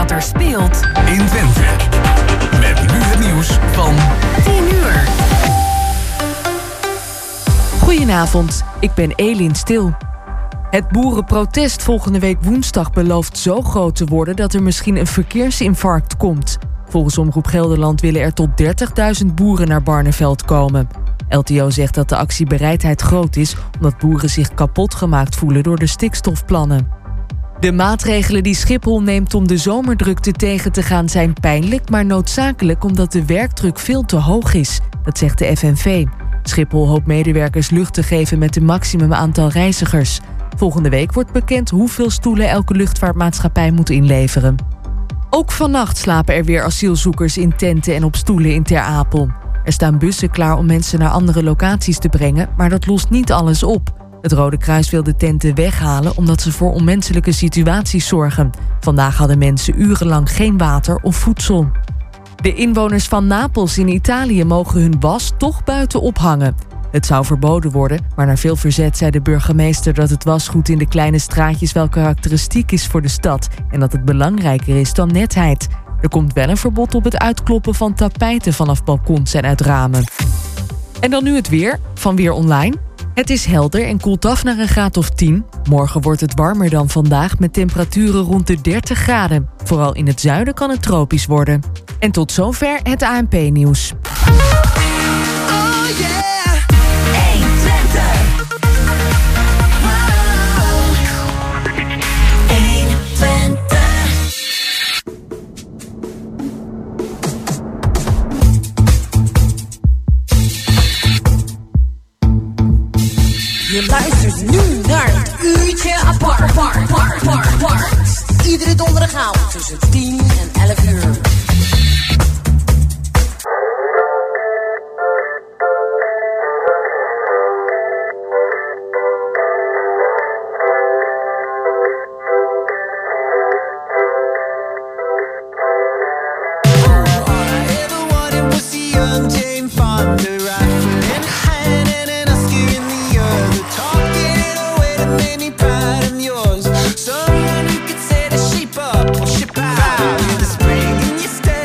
wat er speelt in Twente. Met nu het nieuws van 10 uur. Goedenavond, ik ben Elien Stil. Het boerenprotest volgende week woensdag belooft zo groot te worden dat er misschien een verkeersinfarct komt. Volgens Omroep Gelderland willen er tot 30.000 boeren naar Barneveld komen. LTO zegt dat de actiebereidheid groot is omdat boeren zich kapot gemaakt voelen door de stikstofplannen. De maatregelen die Schiphol neemt om de zomerdrukte tegen te gaan zijn pijnlijk, maar noodzakelijk omdat de werkdruk veel te hoog is. Dat zegt de FNV. Schiphol hoopt medewerkers lucht te geven met een maximum aantal reizigers. Volgende week wordt bekend hoeveel stoelen elke luchtvaartmaatschappij moet inleveren. Ook vannacht slapen er weer asielzoekers in tenten en op stoelen in Ter Apel. Er staan bussen klaar om mensen naar andere locaties te brengen, maar dat lost niet alles op. Het Rode Kruis wil de tenten weghalen omdat ze voor onmenselijke situaties zorgen. Vandaag hadden mensen urenlang geen water of voedsel. De inwoners van Napels in Italië mogen hun was toch buiten ophangen. Het zou verboden worden, maar na veel verzet zei de burgemeester dat het wasgoed in de kleine straatjes wel karakteristiek is voor de stad en dat het belangrijker is dan netheid. Er komt wel een verbod op het uitkloppen van tapijten vanaf balkons en uit ramen. En dan nu het weer, van Weer Online. Het is helder en koelt af naar een graad of 10. Morgen wordt het warmer dan vandaag met temperaturen rond de 30 graden. Vooral in het zuiden kan het tropisch worden. En tot zover het ANP-nieuws. Je luistert nu naar het uurtje apart. Iedere donderdagavond tussen 10 en 11 uur. Yours. Someone who could say the sheep up or ship out in the spring and you stay.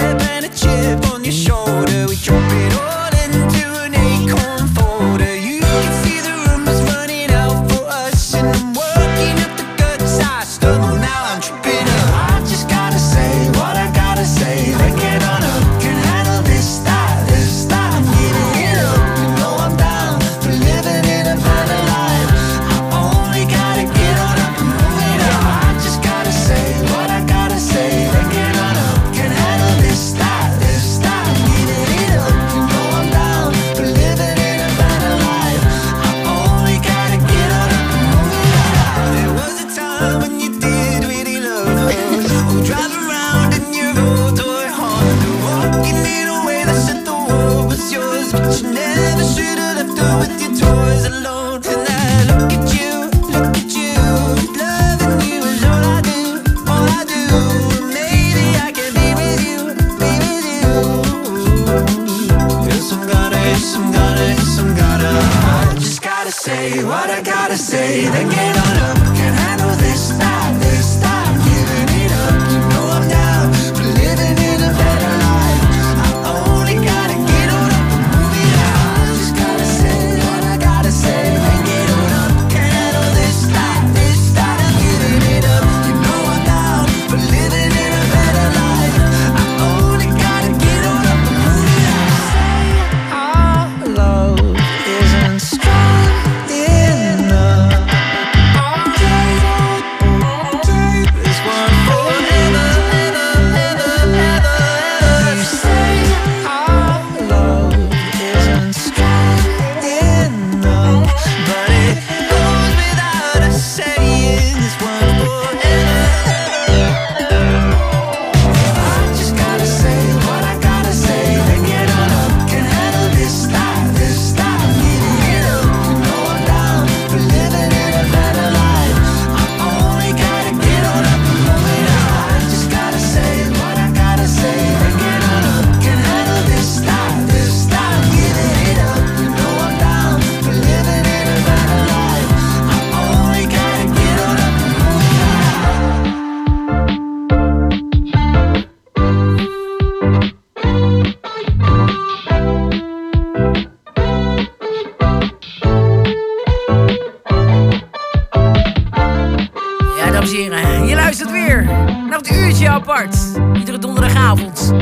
weer naar het uurtje apart. Iedere donderdagavond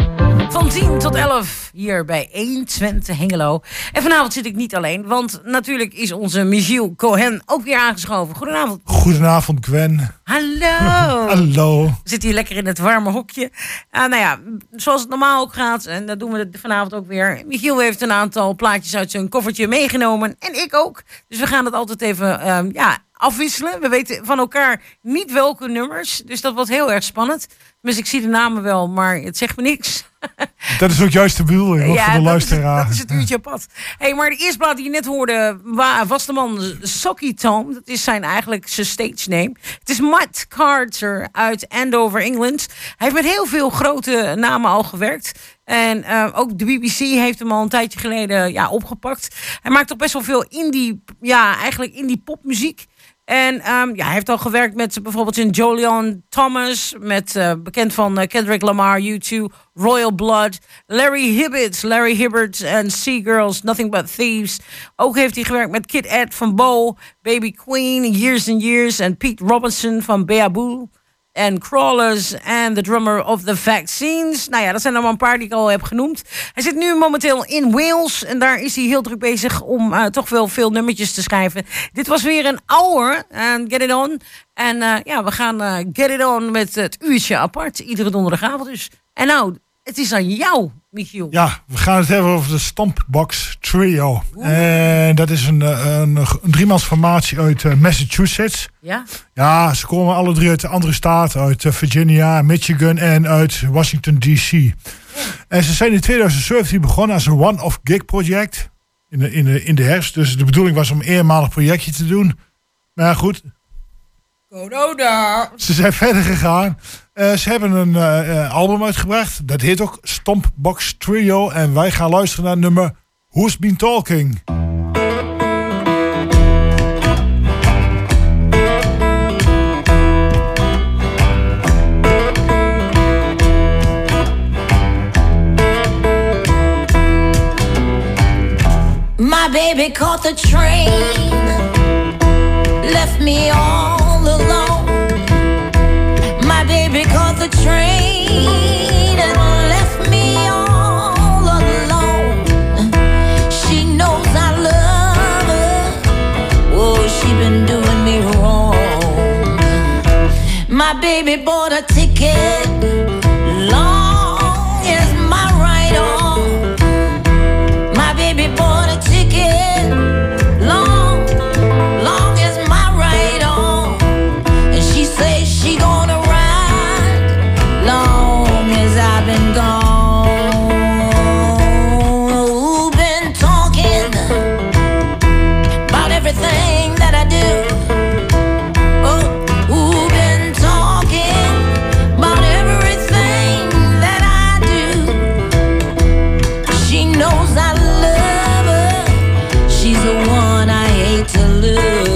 van 10 tot 11 hier bij 120 Hengelo. En vanavond zit ik niet alleen, want natuurlijk is onze Michiel Cohen ook weer aangeschoven. Goedenavond. Goedenavond, Gwen. Hallo. Hallo. Zit hier lekker in het warme hokje. Nou ja, zoals het normaal ook gaat, en dat doen we vanavond ook weer. Michiel heeft een aantal plaatjes uit zijn koffertje meegenomen. En ik ook. Dus we gaan het altijd even afwisselen. We weten van elkaar niet welke nummers. Dus dat was heel erg spannend. Dus ik zie de namen wel, maar het zegt me niks. Dat is ook juist de bedoeling, ja, voor de luisteraar. Dat is het uurtje pad. Hey, maar de eerste plaat die je net hoorde was de man Socky Tom. Dat is eigenlijk zijn stage name. Het is Matt Carter uit Andover, Engeland. Hij heeft met heel veel grote namen al gewerkt. En ook de BBC heeft hem al een tijdje geleden opgepakt. Hij maakt toch best wel veel indie popmuziek. En hij heeft al gewerkt met bijvoorbeeld in Jolion Thomas, bekend van Kendrick Lamar, U2, Royal Blood, Larry Hibbert en Sea Girls, Nothing But Thieves. Ook heeft hij gewerkt met Kid Ed van Bo, Baby Queen, Years and Years en Pete Robinson van Beabool en Crawlers en The Drummer of the Vaccines. Nou ja, dat zijn allemaal een paar die ik al heb genoemd. Hij zit nu momenteel in Wales en daar is hij heel druk bezig om toch wel veel nummertjes te schrijven. Dit was weer een hour en Get It On. En we gaan Get It On met het uurtje apart. Iedere donderdagavond dus. En nou, het is aan jou, Michiel. Ja, we gaan het hebben over de Stompbox Trio. En dat is een driemansformatie uit Massachusetts. Ja? Ja, ze komen alle drie uit de andere staten. Uit Virginia, Michigan en uit Washington D.C. Oh. En ze zijn in 2017 begonnen als een one-off gig project. In de herfst. Dus de bedoeling was om een eenmalig projectje te doen. Maar goed. Corona. Ze zijn verder gegaan. Ze hebben een album uitgebracht. Dat heet ook Stompbox Trio. En wij gaan luisteren naar het nummer Who's Been Talking? My baby caught the train, left me all alone. My baby caught the train and left me all alone. She knows I love her. Oh, she been doing me wrong. My baby bought a ticket, long as my right arm. My baby bought a ticket, long as my right arm. And she says she gonna been gone. Been talking about everything that I do. Oh, been talking about everything that I do. She knows I love her. She's the one I hate to lose.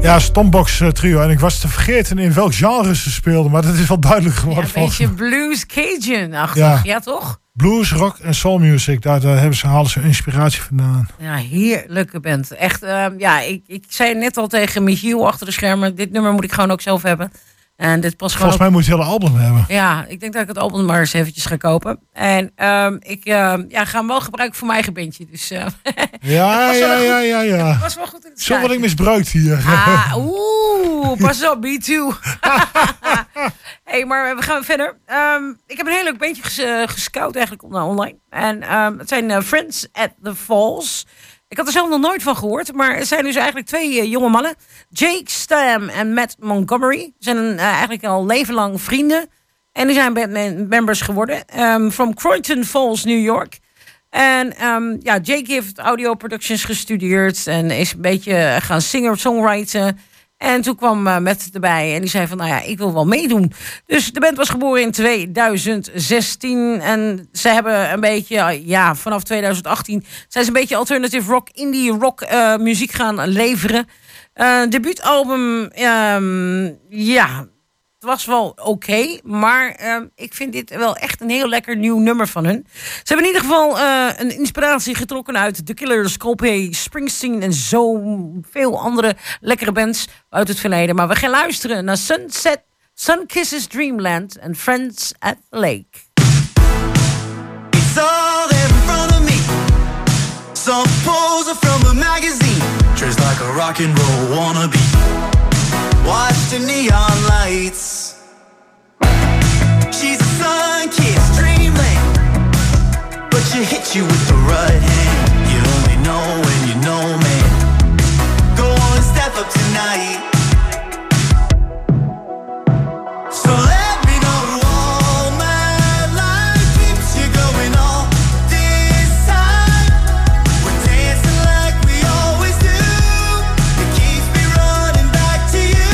Ja, Stompbox Trio. En ik was te vergeten in welk genre ze speelden, maar dat is wel duidelijk geworden. Ja, een beetje blues Cajun-achtig, ja toch? Blues, rock en soul music, daar halen ze inspiratie vandaan. Ja, heerlijke band. Echt, ik zei net al tegen Michiel achter de schermen, dit nummer moet ik gewoon ook zelf hebben. En dit past volgens mij op... moet je het hele album hebben. Ja, ik denk dat ik het album maar eens eventjes ga kopen. En ik ga hem wel gebruiken voor mijn eigen bandje. Dus, ja. Het was wel goed in het zo word ik misbruikt hier. Pas op, me too. Hey, maar we gaan verder. Ik heb een heel leuk bandje gescout eigenlijk online. En het zijn Friends at the Falls. Ik had er zelf nog nooit van gehoord, maar er zijn dus eigenlijk twee jonge mannen. Jake Stam en Matt Montgomery zijn eigenlijk al leven lang vrienden. En die zijn bandmembers geworden. From Croton Falls, New York. En Jake heeft audio productions gestudeerd en is een beetje gaan singer-songwriten. En toen kwam Matt erbij en die zei van, ik wil wel meedoen. Dus de band was geboren in 2016. En ze hebben een beetje, vanaf 2018... zijn ze een beetje alternative rock, indie rock muziek gaan leveren. Debuutalbum, het was wel oké. Maar ik vind dit wel echt een heel lekker nieuw nummer van hun. Ze hebben in ieder geval een inspiratie getrokken uit The Killers, Coldplay, Springsteen en zoveel andere lekkere bands uit het verleden. Maar we gaan luisteren naar Sunset, Sun Kisses Dreamland en Friends at the Lake. It's all in front of me. Some poser from a magazine. Dressed like a rock and roll wannabe. Watch the neon lights. She's a sun-kissed dreamland, but she hits you with the right hand. You only know when you know, man. Go on and step up tonight. So let me know all my life keeps you going all this time. We're dancing like we always do. It keeps me running back to you.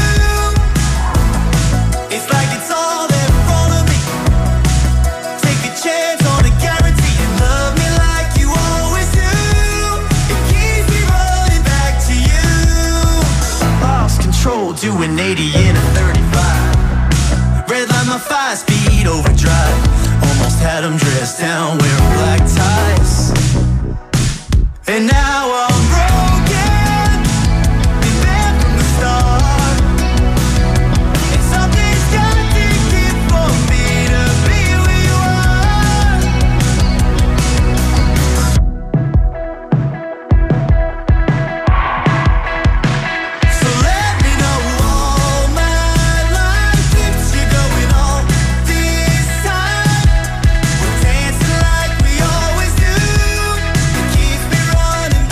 It's like it's all there in front of me. Take a chance on a guarantee and love me like you always do. It keeps me running back to you. Lost control, doing 80 in a 35. Redline my 5-speed overdrive. Almost had him dressed down wearing black ties. And now I'm broken. Been there from the start. And something's got to give for me to be who you are. So let me know all my life keeps you going all this time. We're dancing like we always do. It keeps me running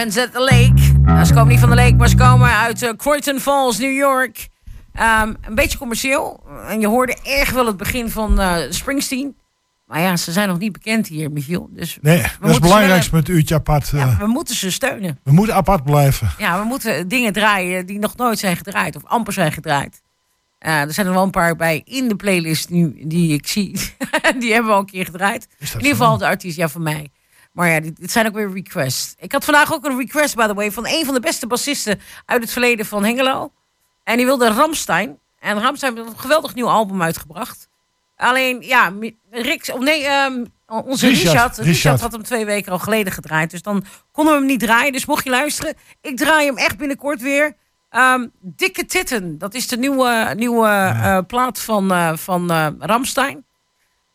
Friends at the Lake. Nou, ze komen niet van de lake, maar ze komen uit Croton Falls, New York. Een beetje commercieel. En je hoorde erg wel het begin van Springsteen. Maar ja, ze zijn nog niet bekend hier, Michiel. Dus nee, dat is het belangrijkste met een uurtje apart. Ja, we moeten ze steunen. We moeten apart blijven. Ja, we moeten dingen draaien die nog nooit zijn gedraaid. Of amper zijn gedraaid. Er zijn er wel een paar bij in de playlist nu die ik zie. Die hebben we al een keer gedraaid. In ieder geval de artiest, ja, van mij. Maar ja, dit zijn ook weer requests. Ik had vandaag ook een request, by the way, van een van de beste bassisten uit het verleden van Hengelo. En die wilde Rammstein. En Rammstein heeft een geweldig nieuw album uitgebracht. Alleen, ja, Richard had hem 2 weken al geleden gedraaid. Dus dan konden we hem niet draaien. Dus mocht je luisteren, ik draai hem echt binnenkort weer. Dikke Titten, dat is de nieuwe plaat van Rammstein.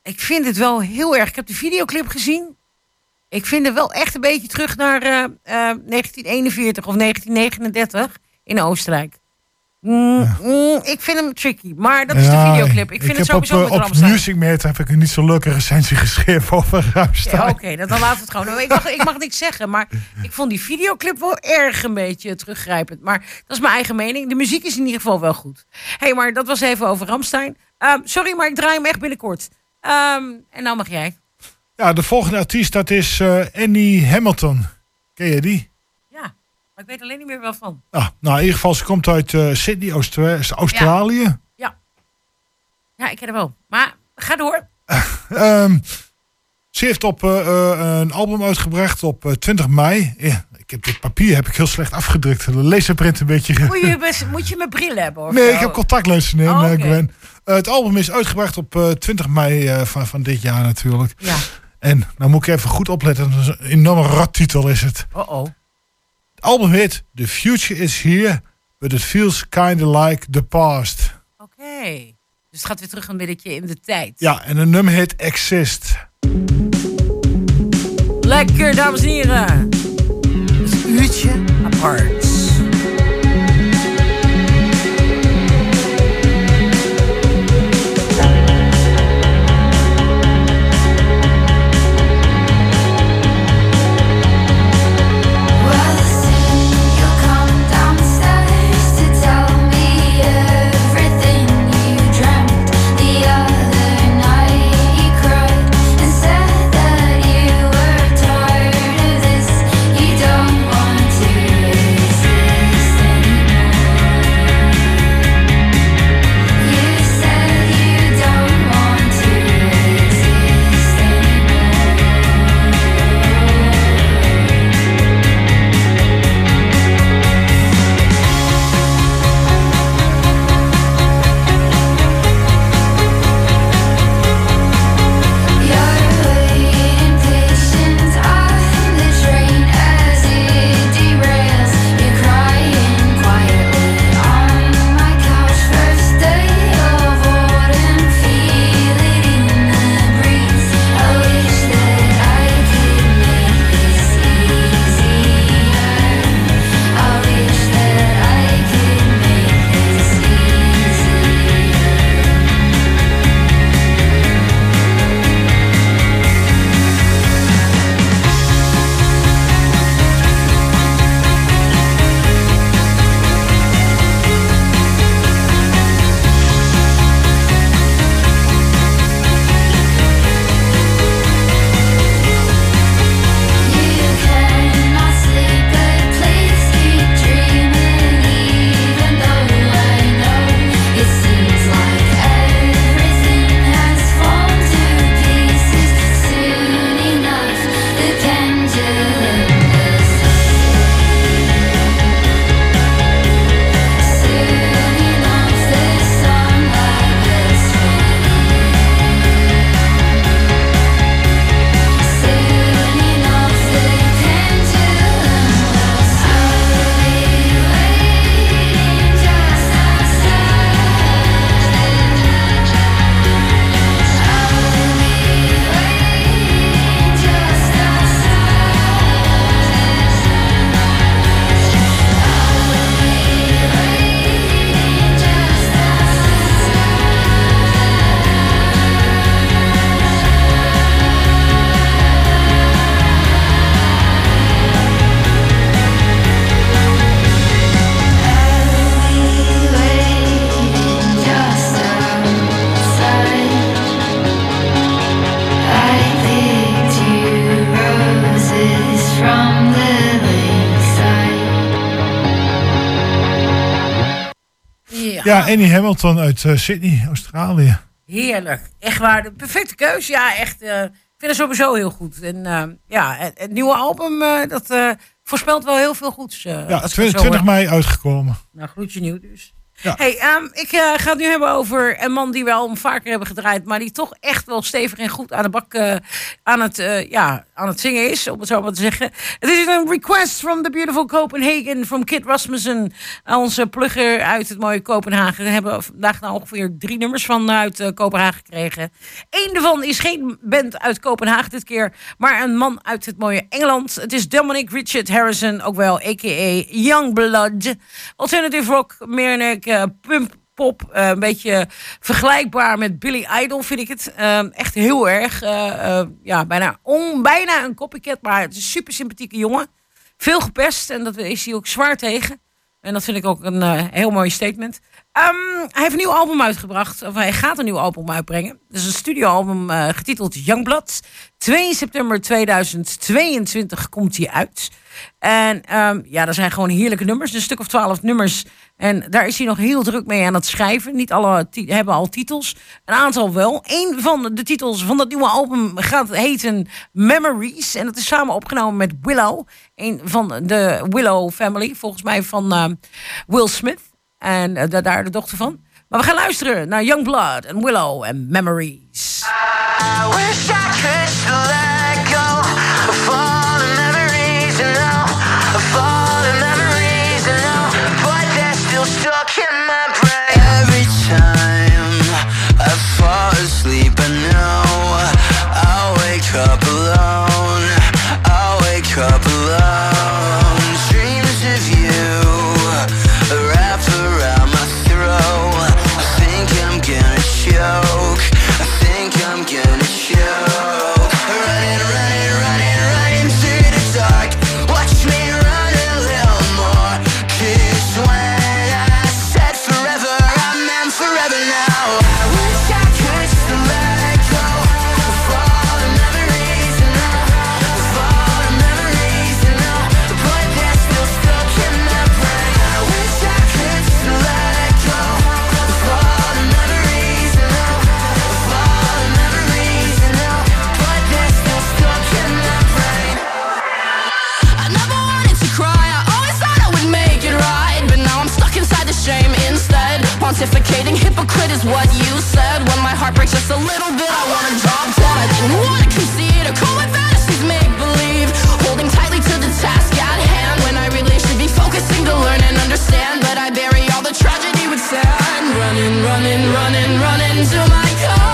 Ik vind het wel heel erg. Ik heb de videoclip gezien. Ik vind het wel echt een beetje terug naar 1941 of 1939 in Oostenrijk. Ik vind hem tricky, maar dat is de videoclip. Ik vind het sowieso met Rammstein. Op Musicmeter heb ik een niet zo leuke recensie geschreven over Rammstein. Ja, oké, dan laten we het gewoon. Ik mag niks zeggen, maar ik vond die videoclip wel erg een beetje teruggrijpend. Maar dat is mijn eigen mening. De muziek is in ieder geval wel goed. Hé, maar dat was even over Rammstein. Sorry, maar ik draai hem echt binnenkort. En nou mag jij. Ja, de volgende artiest, dat is Annie Hamilton. Ken je die? Ja, maar ik weet alleen niet meer wel van. Nou, in ieder geval, ze komt uit Sydney, Australië. Ja, ik ken hem wel. Maar ga door. Ze heeft een album uitgebracht op 20 mei. Ja, ik heb dit papier heel slecht afgedrukt. De laserprint een beetje. Moet je mijn bril hebben? Hoor. Nee, ik heb contactlenzen in, okay. Gwen. Het album is uitgebracht op 20 mei van dit jaar natuurlijk. Ja. En nou moet ik even goed opletten, een enorme rattitel is het. Oh. Het album heet The Future Is Here, but it feels kinda like the past. Oké. Dus het gaat weer terug een middagje in de tijd. Ja, en een nummer heet Exist. Lekker, dames en heren. Het is een uurtje apart. Ja. Ja, Annie Hamilton uit Sydney, Australië. Heerlijk. Echt waar. De perfecte keuze. Ja, echt. Ik vind het sowieso heel goed. En ja, het nieuwe album, dat voorspelt wel heel veel goeds. Ja, 22 mei uitgekomen. Nou, gloedje nieuw dus. Ja. Hey, ik ga het nu hebben over een man die we al vaker hebben gedraaid, maar die toch echt wel stevig en goed aan de bak aan het zingen is, om het zo maar te zeggen. Het is een request from the beautiful Copenhagen, from Kit Rasmussen, onze plugger uit het mooie Kopenhagen. We hebben vandaag nou ongeveer 3 nummers vanuit Kopenhagen gekregen. Eén daarvan is geen band uit Kopenhagen dit keer, maar een man uit het mooie Engeland. Het is Dominic Richard Harrison, ook wel a.k.a. Youngblood. Alternative rock, meer een pop, een beetje vergelijkbaar met Billy Idol vind ik het. Echt heel erg. Ja, bijna een copycat, maar het is een super sympathieke jongen. Veel gepest en dat is hij ook zwaar tegen. En dat vind ik ook een heel mooi statement. Hij heeft een nieuw album uitgebracht. Of hij gaat een nieuw album uitbrengen. Dat is een studioalbum getiteld Youngblood. 2 september 2022 komt hij uit. En ja, er zijn gewoon heerlijke nummers. Een stuk of 12 nummers. En daar is hij nog heel druk mee aan het schrijven. Niet alle hebben al titels. Een aantal wel. Eén van de titels van dat nieuwe album gaat heten Memories. En dat is samen opgenomen met Willow. Een van de Willow family. Volgens mij van Will Smith. En daar de dochter van. Maar we gaan luisteren naar Youngblood en Willow en Memories. I wish I could let go of all the memories and now of all the memories and now, but they're still stuck in my brain. Every time I fall asleep I know I'll wake up alone. I'll wake up alone. Pontificating hypocrite is what you said. When my heart breaks just a little bit, I wanna drop dead. I didn't wanna concede or call my fantasies make-believe. Holding tightly to the task at hand when I really should be focusing to learn and understand. But I bury all the tragedy with sand. Running, running, running, running to my car.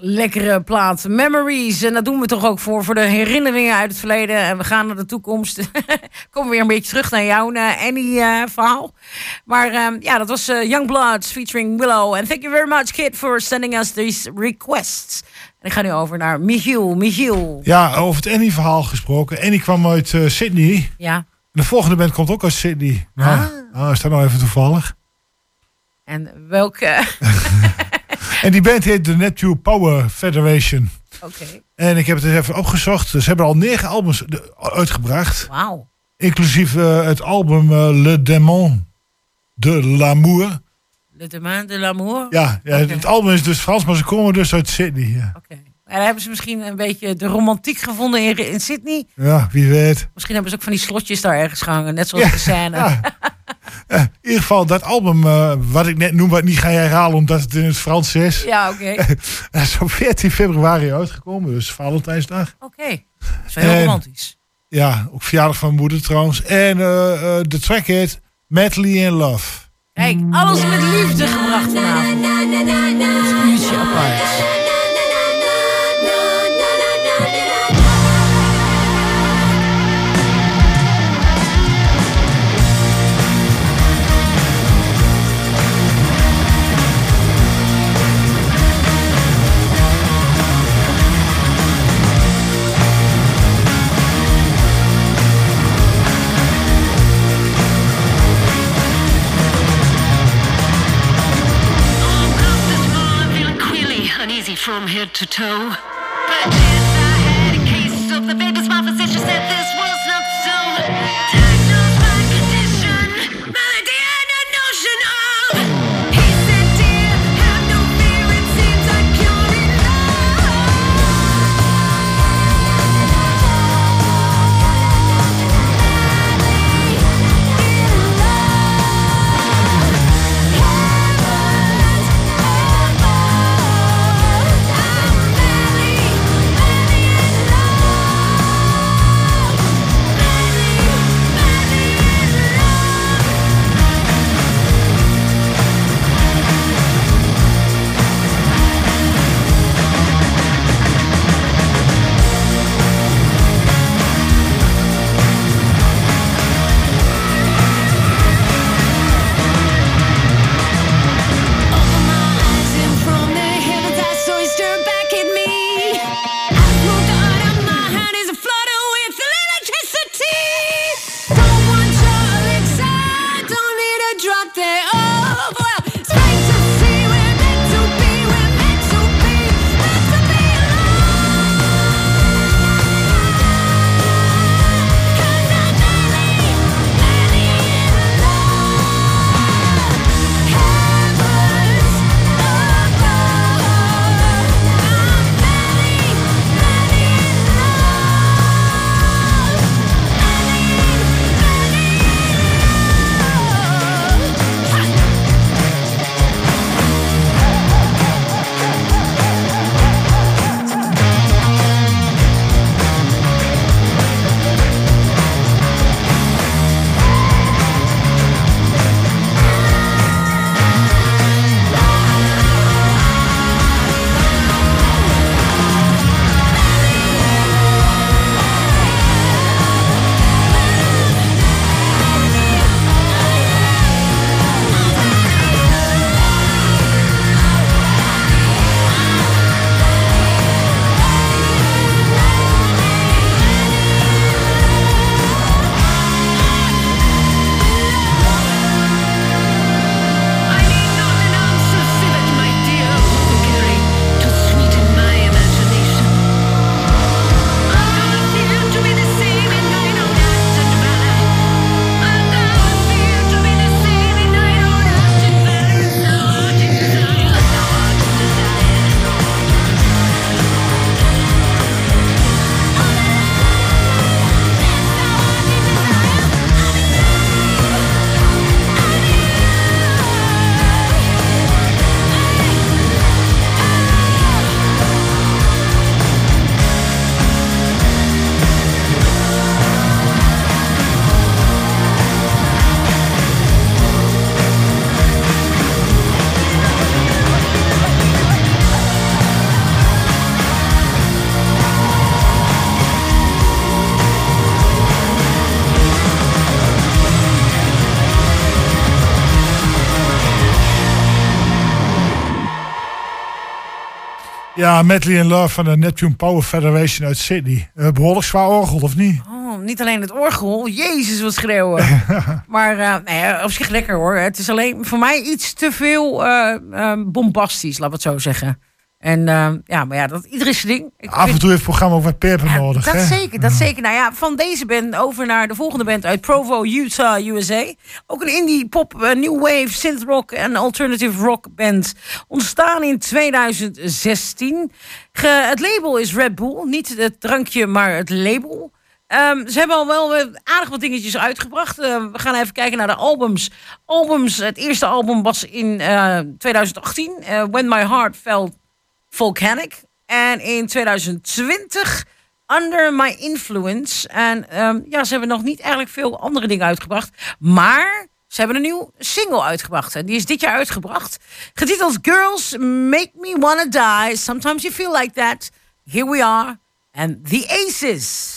Lekkere plaat, Memories. En dat doen we toch ook voor de herinneringen uit het verleden. En we gaan naar de toekomst. Kom weer een beetje terug naar jouw Annie verhaal. Maar ja, dat was Youngblood featuring Willow. En thank you very much, Kit, for sending us these requests. En ik ga nu over naar Michiel. Michiel. Ja, over het Annie verhaal gesproken. Annie kwam uit Sydney. Ja. En de volgende band komt ook uit Sydney. Nou, is dat nou even toevallig? En welke... En die band heet de Neptune Power Federation. Okay. En ik heb het even opgezocht. Ze hebben al 9 albums uitgebracht. Wauw. Inclusief het album Le Démon de l'Amour. Le Démon de l'Amour? Ja, okay. Het album is dus Frans, maar ze komen dus uit Sydney. Ja. Oké. Okay. En dan hebben ze misschien een beetje de romantiek gevonden in Sydney. Ja, wie weet. Misschien hebben ze ook van die slotjes daar ergens gehangen. Net zoals de scène. Ja. In ieder geval dat album, wat ik net noemde, wat niet ga herhalen omdat het in het Frans is. Ja, oké. Dat is op 14 februari uitgekomen, dus Valentijnsdag. Oké, dat is wel heel romantisch. Ja, ook verjaardag van mijn moeder trouwens. En de track heet Madly in Love. Kijk, alles met liefde gebracht vanavond. Dat is een uurtje apart. From head to toe. But yes, I had a case of the biggest. My physician said this was not so. Diagnosed my condition, malady and a notion of. He said, dear, have no fear, it seems like you're in love. Madly in love. Heaven's ever. Ja, Madly in Love van de Neptune Power Federation uit Sydney. Behoorlijk zwaar orgel, of niet? Oh, niet alleen het orgel. Jezus, wat schreeuwen. Maar nee, op zich lekker hoor. Het is alleen voor mij iets te veel bombastisch, laat ik het zo zeggen. En maar ja, dat iedereen zijn ding. Af en toe heeft het programma ook wat peper nodig. Dat hè? Zeker, dat zeker. Nou ja, van deze band over naar de volgende band uit Provo, Utah, USA. Ook een indie pop, new wave, synth rock en alternative rock band. Ontstaan in 2016. Het label is Red Bull. Niet het drankje, maar het label. Ze hebben al wel aardig wat dingetjes uitgebracht. We gaan even kijken naar de albums. Het eerste album was in 2018. When My Heart Fell Volcanic. En in 2020 Under My Influence. En ze hebben nog niet eigenlijk veel andere dingen uitgebracht. Maar ze hebben een nieuw single uitgebracht. En die is dit jaar uitgebracht. Getiteld Girls Make Me Wanna Die. Sometimes You Feel Like That. Here We Are. And The Aces.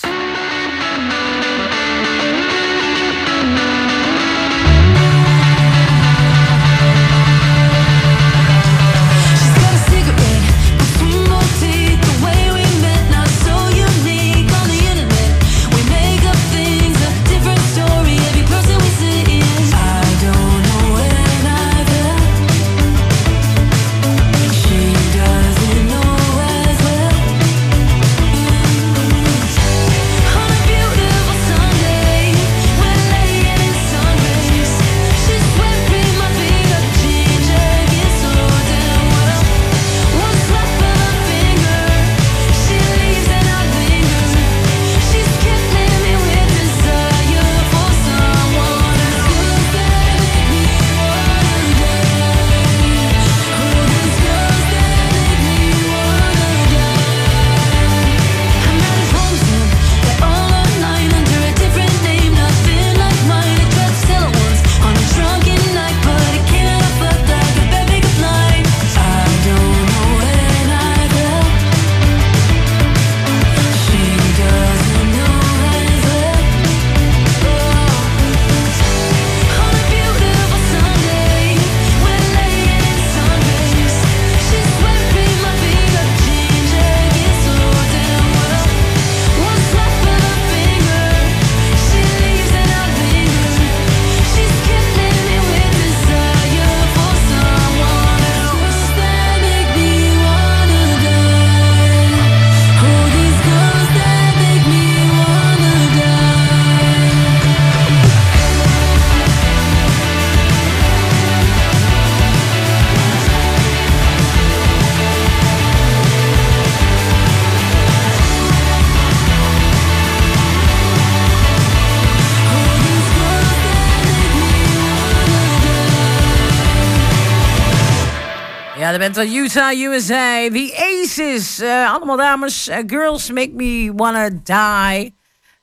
Van Utah, USA, The Aces, allemaal dames, Girls Make Me Wanna Die.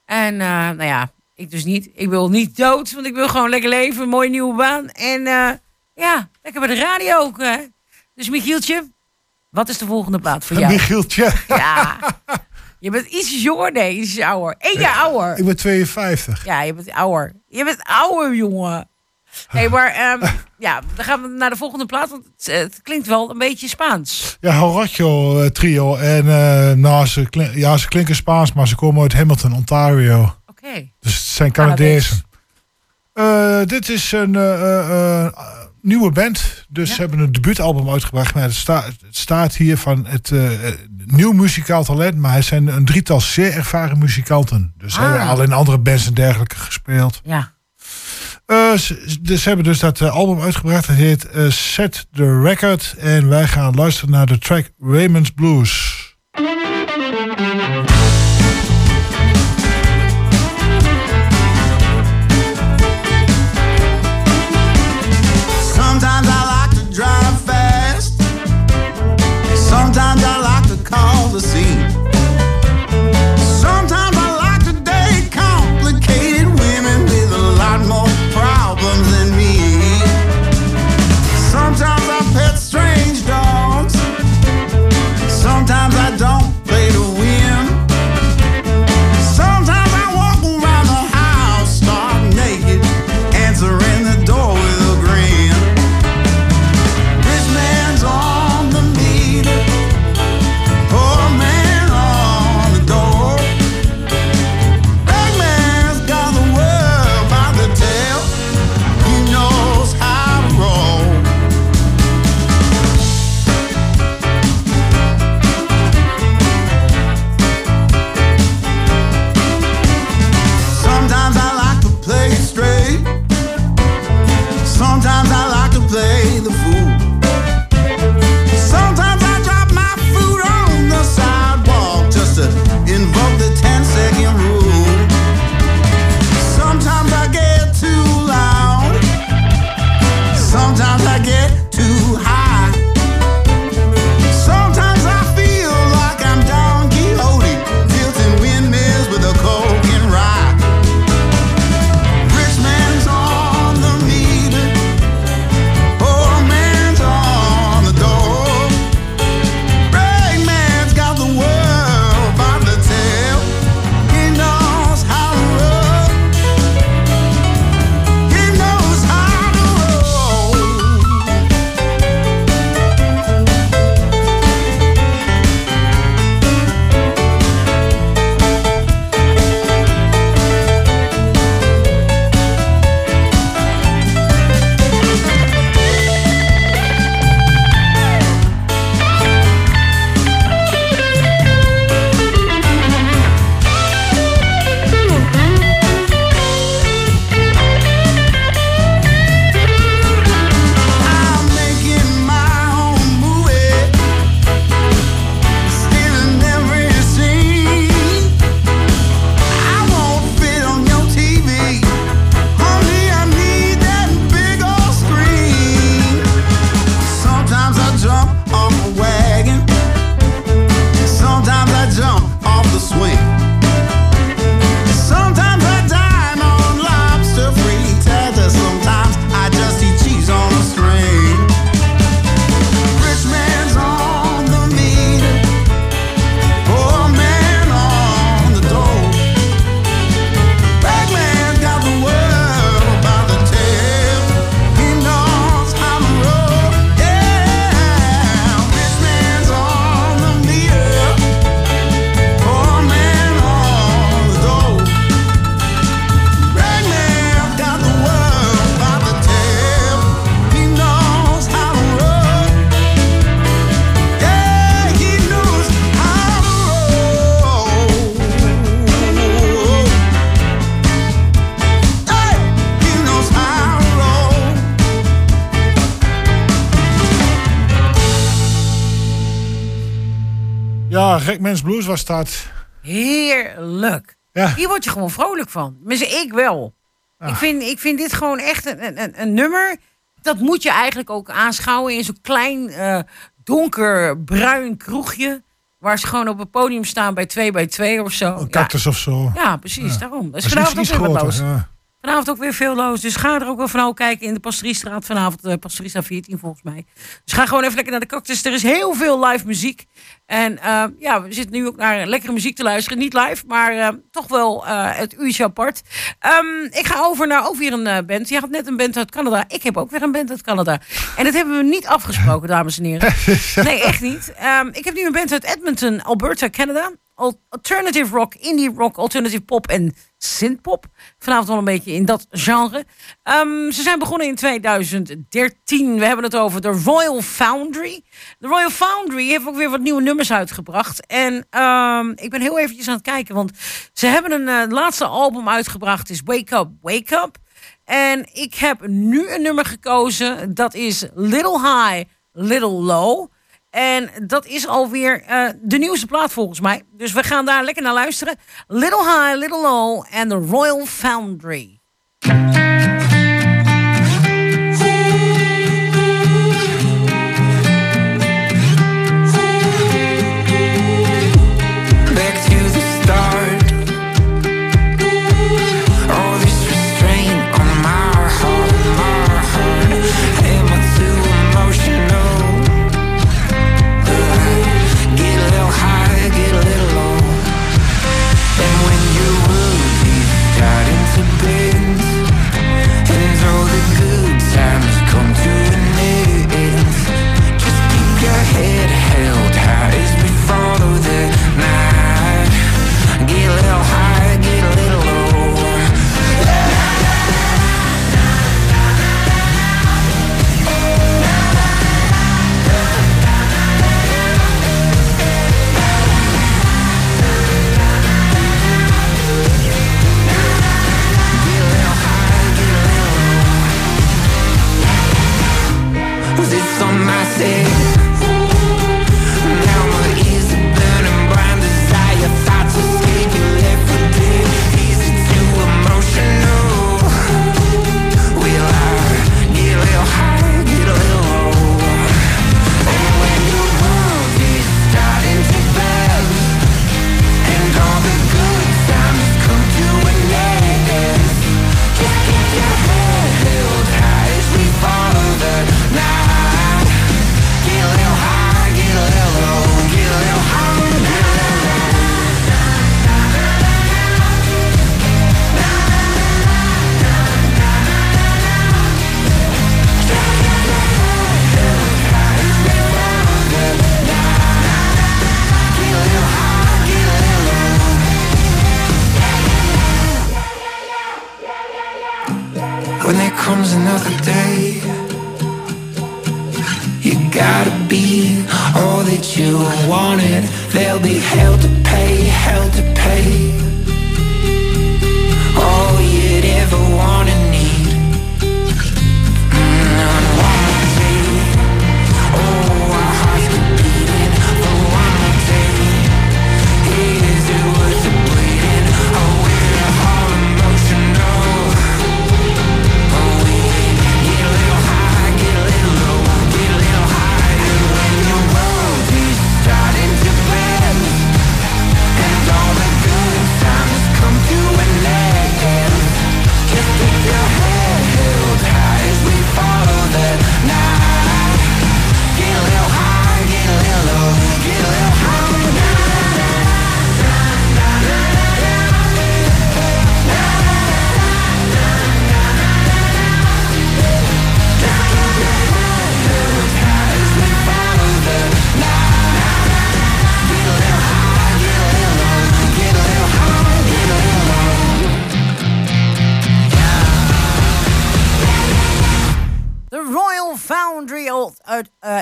En ik dus niet. Ik wil niet dood, want ik wil gewoon lekker leven, een mooie nieuwe baan. En lekker bij de radio ook. Hè? Dus Michieltje, wat is de volgende plaat voor jou? Michieltje. Ja, je bent ietsjes jonger, nee, ietsjes ouder. 1 jaar ouder. Ik ben 52. Ja, je bent ouder. Je bent ouder, jongen. Hey, maar dan gaan we naar de volgende plaat, want het klinkt wel een beetje Spaans. Ja, Horocho Trio. En ze klinken Spaans, maar ze komen uit Hamilton, Ontario. Okay. Dus het zijn Canadezen. Dit is een nieuwe band. Dus ze hebben een debuutalbum uitgebracht. Maar het staat hier van het nieuw muzikaal talent. Maar het zijn een drietal zeer ervaren muzikanten. Dus ze hebben al in andere bands en dergelijke gespeeld. Ja. Ze hebben dus dat album uitgebracht. Het heet Set the Record. En wij gaan luisteren naar de track Raymond's Blues. Sometimes I like to drive fast. Sometimes I like to call the scene. Sometimes I like to date complicated women with a lot more problems than me. Sometimes I pet strange dogs. Sometimes Ja, Gek Mens Blues was dat. Heerlijk. Ja. Hier word je gewoon vrolijk van. Tenminste, ik wel. Ah. Ik vind dit gewoon echt een nummer. Dat moet je eigenlijk ook aanschouwen in zo'n klein donkerbruin kroegje. Waar ze gewoon op het podium staan bij 2x2 of zo. Een cactus of zo. Ja, precies. Ja. Daarom. Dus vanavond is ook weer los. Ja. Vanavond ook weer veel los. Dus ga er ook wel vanavond kijken in de Pastoriestraat. Vanavond Pastoriestraat 14 volgens mij. Dus ga gewoon even lekker naar de Cactus. Er is heel veel live muziek. En ja, we zitten nu ook naar lekkere muziek te luisteren. Niet live, maar toch wel het uurtje apart. Ik ga over naar ook weer een band. Je had net een band uit Canada. Ik heb ook weer een band uit Canada. En dat hebben we niet afgesproken, dames en heren. Nee, echt niet. Ik heb nu een band uit Edmonton, Alberta, Canada. Alternative rock, indie rock, alternative pop en synthpop. Vanavond al een beetje in dat genre. Ze zijn begonnen in 2013. We hebben het over de Royal Foundry. De Royal Foundry heeft ook weer wat nieuwe nummers uitgebracht. En ik ben heel eventjes aan het kijken. Want ze hebben een laatste album uitgebracht. Het is Wake Up, Wake Up. En ik heb nu een nummer gekozen. Dat is Little High, Little Low. En dat is alweer de nieuwste plaat volgens mij. Dus we gaan daar lekker naar luisteren. Little High, Little Low en The Royal Foundry.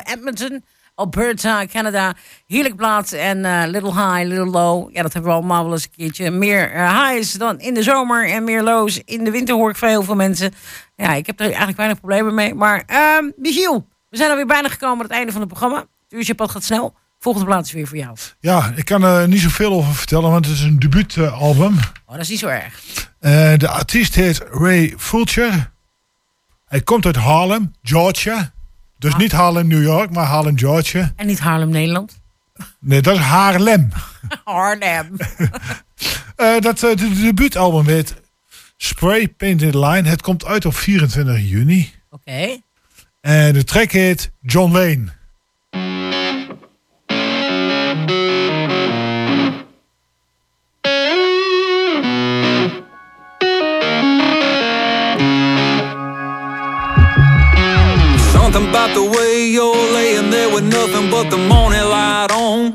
Edmonton, Alberta, Canada. Heerlijk plaats. En Little High, Little Low. Ja, dat hebben we allemaal wel eens een keertje. Meer highs dan in de zomer en meer lows in de winter, hoor ik van heel veel mensen. Ja, ik heb er eigenlijk weinig problemen mee. Maar Michiel, we zijn alweer bijna gekomen aan het einde van het programma. Het uurtje pad gaat snel. Volgende plaats is weer voor jou. Ja, ik kan er niet zoveel over vertellen, want het is een debuutalbum. Oh, dat is niet zo erg. De artiest heet Ray Fulcher. Hij komt uit Harlem, Georgia. Dus niet Harlem, New York, maar Harlem, Georgia. En niet Harlem, Nederland? Nee, dat is Haarlem. Haarlem. De debuutalbum heet Spray Painted Line. Het komt uit op 24 juni. Oké. Okay. En de track heet John Wayne. Something about the way you're laying there with nothing but the morning light on.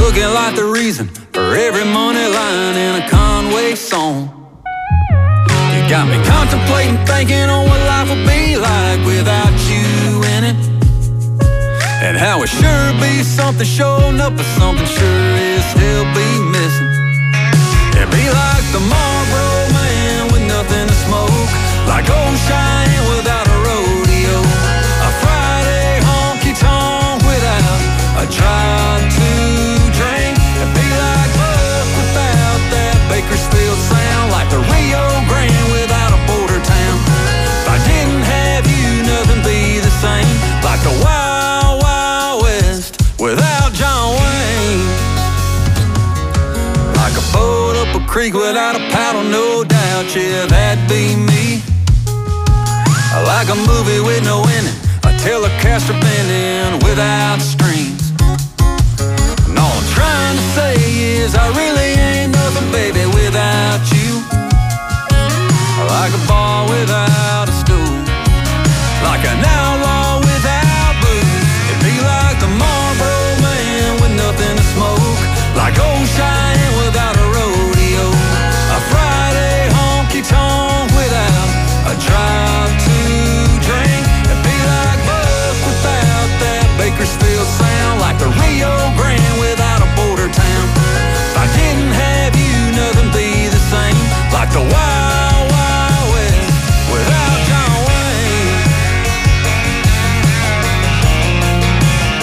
Looking like the reason for every money line in a Conway song. You got me contemplating, thinking on what life would be like without you in it. And how it sure be something showing up, but something sure is still be missing. It'd be like the Marlboro Man with nothing to smoke, like old Cheyenne without try to drink and be like love without that Bakersfield sound, like the Rio Grande without a border town. If I didn't have you, nothing be the same, like the Wild Wild West without John Wayne. Like a boat up a creek without a paddle, no doubt, yeah, that'd be me. Like a movie with no ending, a Telecaster bending without strings. Trying to say is I really ain't nothing, baby, without you. Like a ball without a stool, like an outlaw without booze. It'd be like the Marlboro Man with nothing to smoke, like old Cheyenne without a rodeo, a Friday honky-tonk without a drive to drink. It'd be like Buck without that Bakersfield sound, like the Rio Grande without town. If I didn't have you, nothing be the same, like the Wild Wild West without John Wayne. Yeah,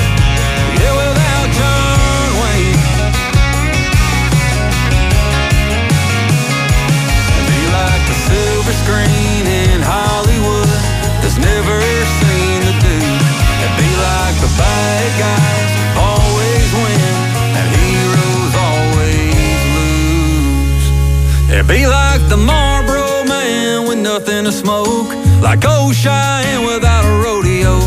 without John Wayne. It'd be like the silver screen in Hollywood that's never seen the dude. It'd be like the bad guys always win. It'd be like the Marlboro Man with nothing to smoke, like old Cheyenne without a rodeo,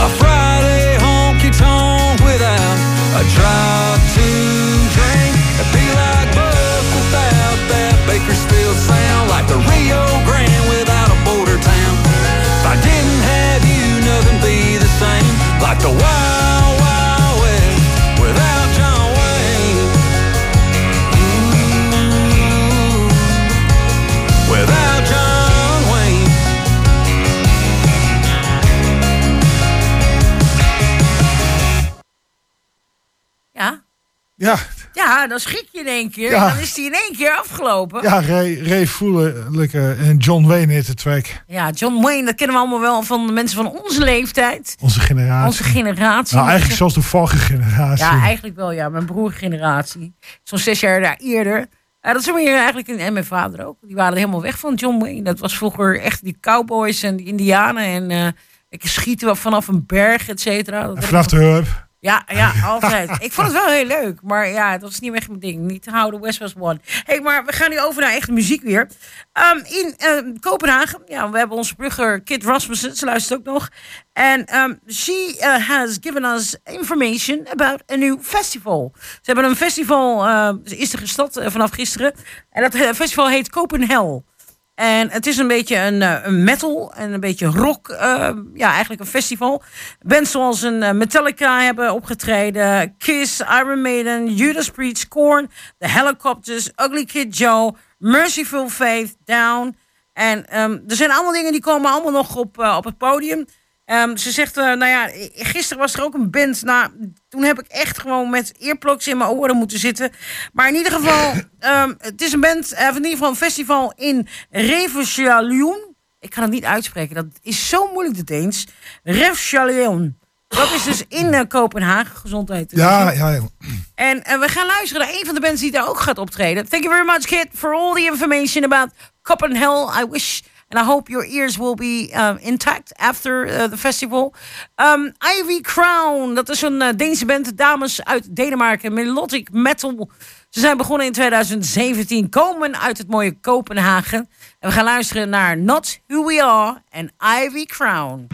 a Friday honky-tonk without a drive to drink. It'd be like Buff without that Bakersfield sound, like the Rio Grande without a border town. If I didn't have you, nothing be the same, like the Wild Wild West without John Wayne. Without John Wayne. Ja, dan schrik je in één keer. Ja. Dan is die in één keer afgelopen. Ja, Ray Fulcher en John Wayne heet de track. Ja, John Wayne, dat kennen we allemaal wel van de mensen van onze leeftijd. Onze generatie. Nou, eigenlijk zoals de vorige generatie. Ja, eigenlijk wel, ja. Mijn broergeneratie. Zo'n 6 jaar daar eerder. Dat is hier eigenlijk, en mijn vader ook. Die waren er helemaal weg van John Wayne. Dat was vroeger echt die cowboys en die indianen. En ik schieten vanaf een berg, et cetera. Vanaf de heup. Ja, altijd. Ik vond het wel heel leuk. Maar ja, het was niet echt mijn ding. Niet how the West was won. Hey, maar we gaan nu over naar echt muziek weer. In Kopenhagen. Ja, we hebben onze brugger Kit Rasmussen. Ze luistert ook nog. En she has given us information about a new festival. Ze hebben een festival, is er gestart vanaf gisteren. En dat festival heet Copenhagen. En het is een beetje een metal en een beetje rock. Eigenlijk een festival. Bands zoals een Metallica hebben opgetreden. Kiss, Iron Maiden, Judas Priest, Korn, The Helicopters, Ugly Kid Joe, Mercyful Fate, Down. En er zijn allemaal dingen die komen allemaal nog op het podium. Ze zegt, gisteren was er ook een band. Nou, toen heb ik echt gewoon met earplugs in mijn oren moeten zitten. Maar in ieder geval, het is een band, in ieder geval een festival in Revsjalion. Ik kan het niet uitspreken, dat is zo moeilijk, het Deens. Revsjalion. Dat is dus in Kopenhagen, gezondheid. Ja, ja, ja. En we gaan luisteren naar een van de bands die daar ook gaat optreden. Thank you very much, Kit, for all the information about Copenhagen. I wish and I hope your ears will be intact after the festival. Ivy Crown, dat is een Deense band, dames uit Denemarken, melodic metal. Ze zijn begonnen in 2017, komen uit het mooie Kopenhagen. En we gaan luisteren naar Not Who We Are en Ivy Crown.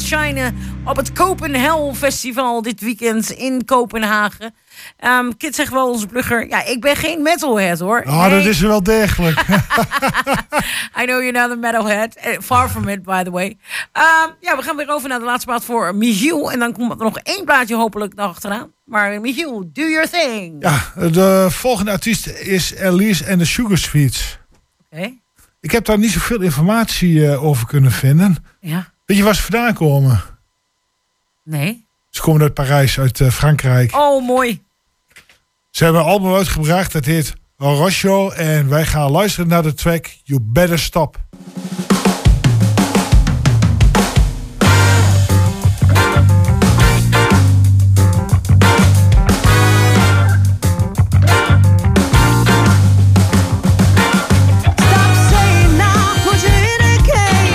Shinen op het Copenhagen Festival dit weekend in Kopenhagen. Kit zegt wel, onze blugger, ja, ik ben geen metalhead hoor. Ah, nee. Dat is wel degelijk. I know you're not a metalhead. Far from it, by the way. Ja, we gaan weer over naar de laatste plaat voor Michiel. En dan komt er nog één plaatje hopelijk nog achteraan. Maar Michiel, do your thing. Ja, de volgende artiest is Elise and the Sugar Sweets. Okay. Ik heb daar niet zoveel informatie over kunnen vinden. Ja. Weet je waar ze vandaan komen? Nee. Ze komen uit Parijs, uit Frankrijk. Oh, mooi. Ze hebben een album uitgebracht, dat heet Rocho. En wij gaan luisteren naar de track You Better Stop. Stop saying now, put it in a cage.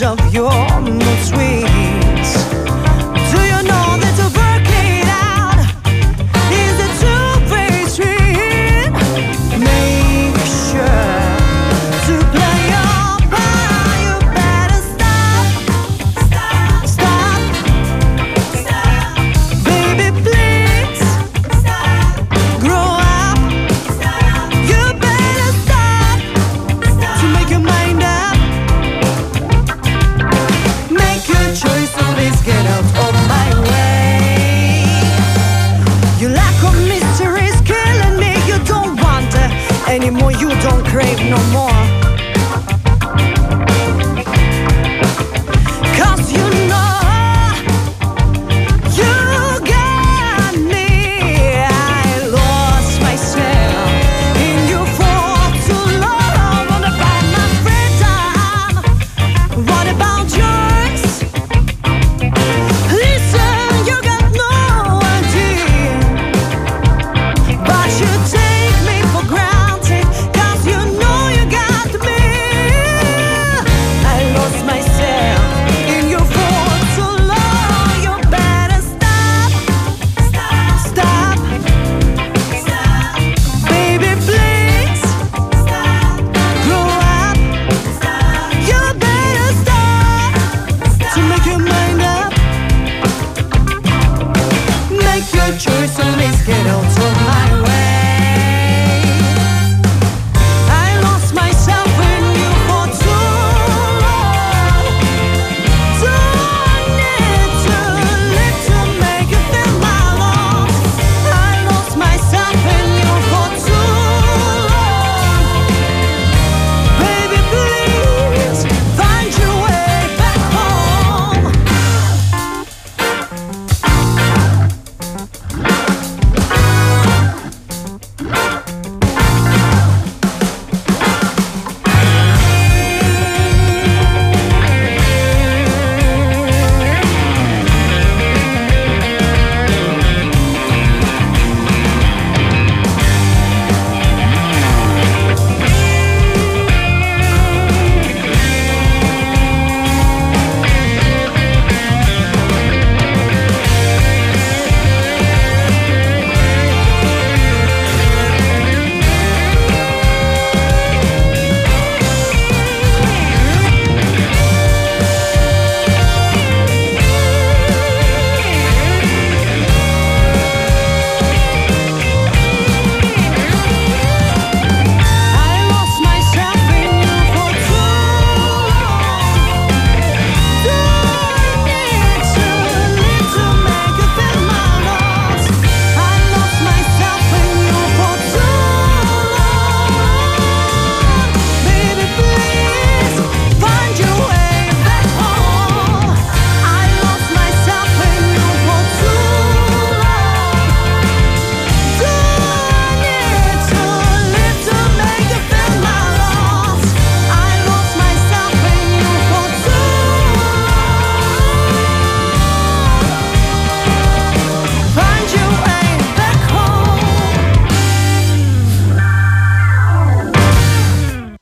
because of your mood swings. Do you know that to work it out is a two-way street? Make sure to play your part. You better stop. Baby, please stop. Grow up. Stop. You better stop. To make your mind up. Choice, so please get out of my way. Your lack of mystery is killing me. You don't want it anymore. You don't crave no more. Cause you know you got me. I lost myself in you for too long. Wanna buy my freedom. What about you?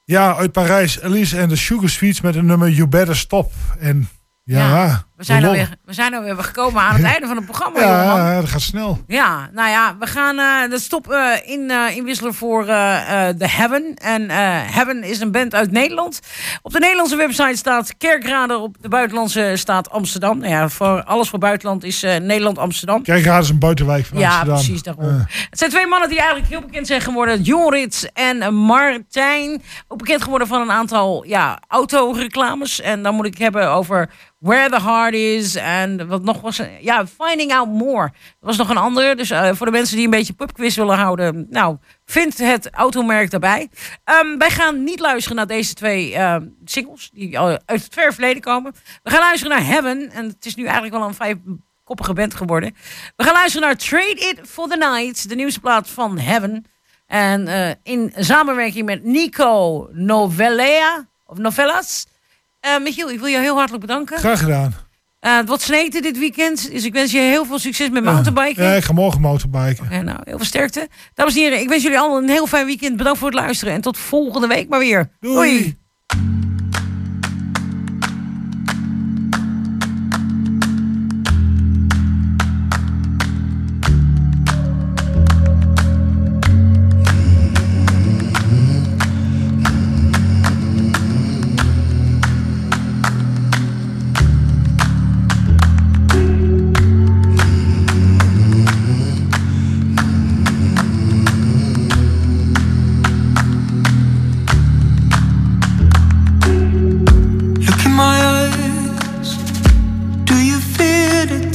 Ja, uit Parijs, Elise en de Sugar Sweets met het nummer You Better Stop. En ja, we zijn alweer gekomen aan het einde van het programma. Ja, dat gaat snel. Ja, nou ja, we gaan de stop inwisselen voor The Heaven. En Heaven is een band uit Nederland. Op de Nederlandse website staat Kerkrade, op de buitenlandse staat Amsterdam. Nou ja, voor alles voor buitenland is Nederland-Amsterdam. Kerkrade is een buitenwijk van Amsterdam. Ja, precies, daarom. Het zijn twee mannen die eigenlijk heel bekend zijn geworden. Jorits en Martijn. Ook bekend geworden van een aantal autoreclames. En dan moet ik hebben over Where the Heart Is en wat nog was. Ja, Finding Out More. Dat was nog een andere. Dus voor de mensen die een beetje pubquiz willen houden, nou, vind het automerk daarbij. Wij gaan niet luisteren naar deze twee singles die uit het ver verleden komen. We gaan luisteren naar Heaven. En het is nu eigenlijk wel een vijfkoppige band geworden. We gaan luisteren naar Trade It for the Night, de nieuwste plaat van Heaven. En in samenwerking met Nico Novellas. Michiel, ik wil je heel hartelijk bedanken. Graag gedaan. Het wordt sneten dit weekend. Dus ik wens je heel veel succes met mountainbiken. Ja, ik ga morgen mountainbiken. Nou, heel veel sterkte. Dames en heren, ik wens jullie allemaal een heel fijn weekend. Bedankt voor het luisteren. En tot volgende week maar weer. Doei. Doei.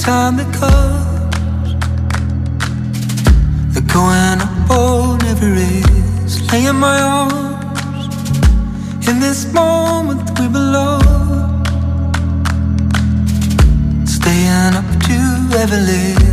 time that comes. The going upon never is. Lay in my arms. In this moment we belong. Staying up to everly.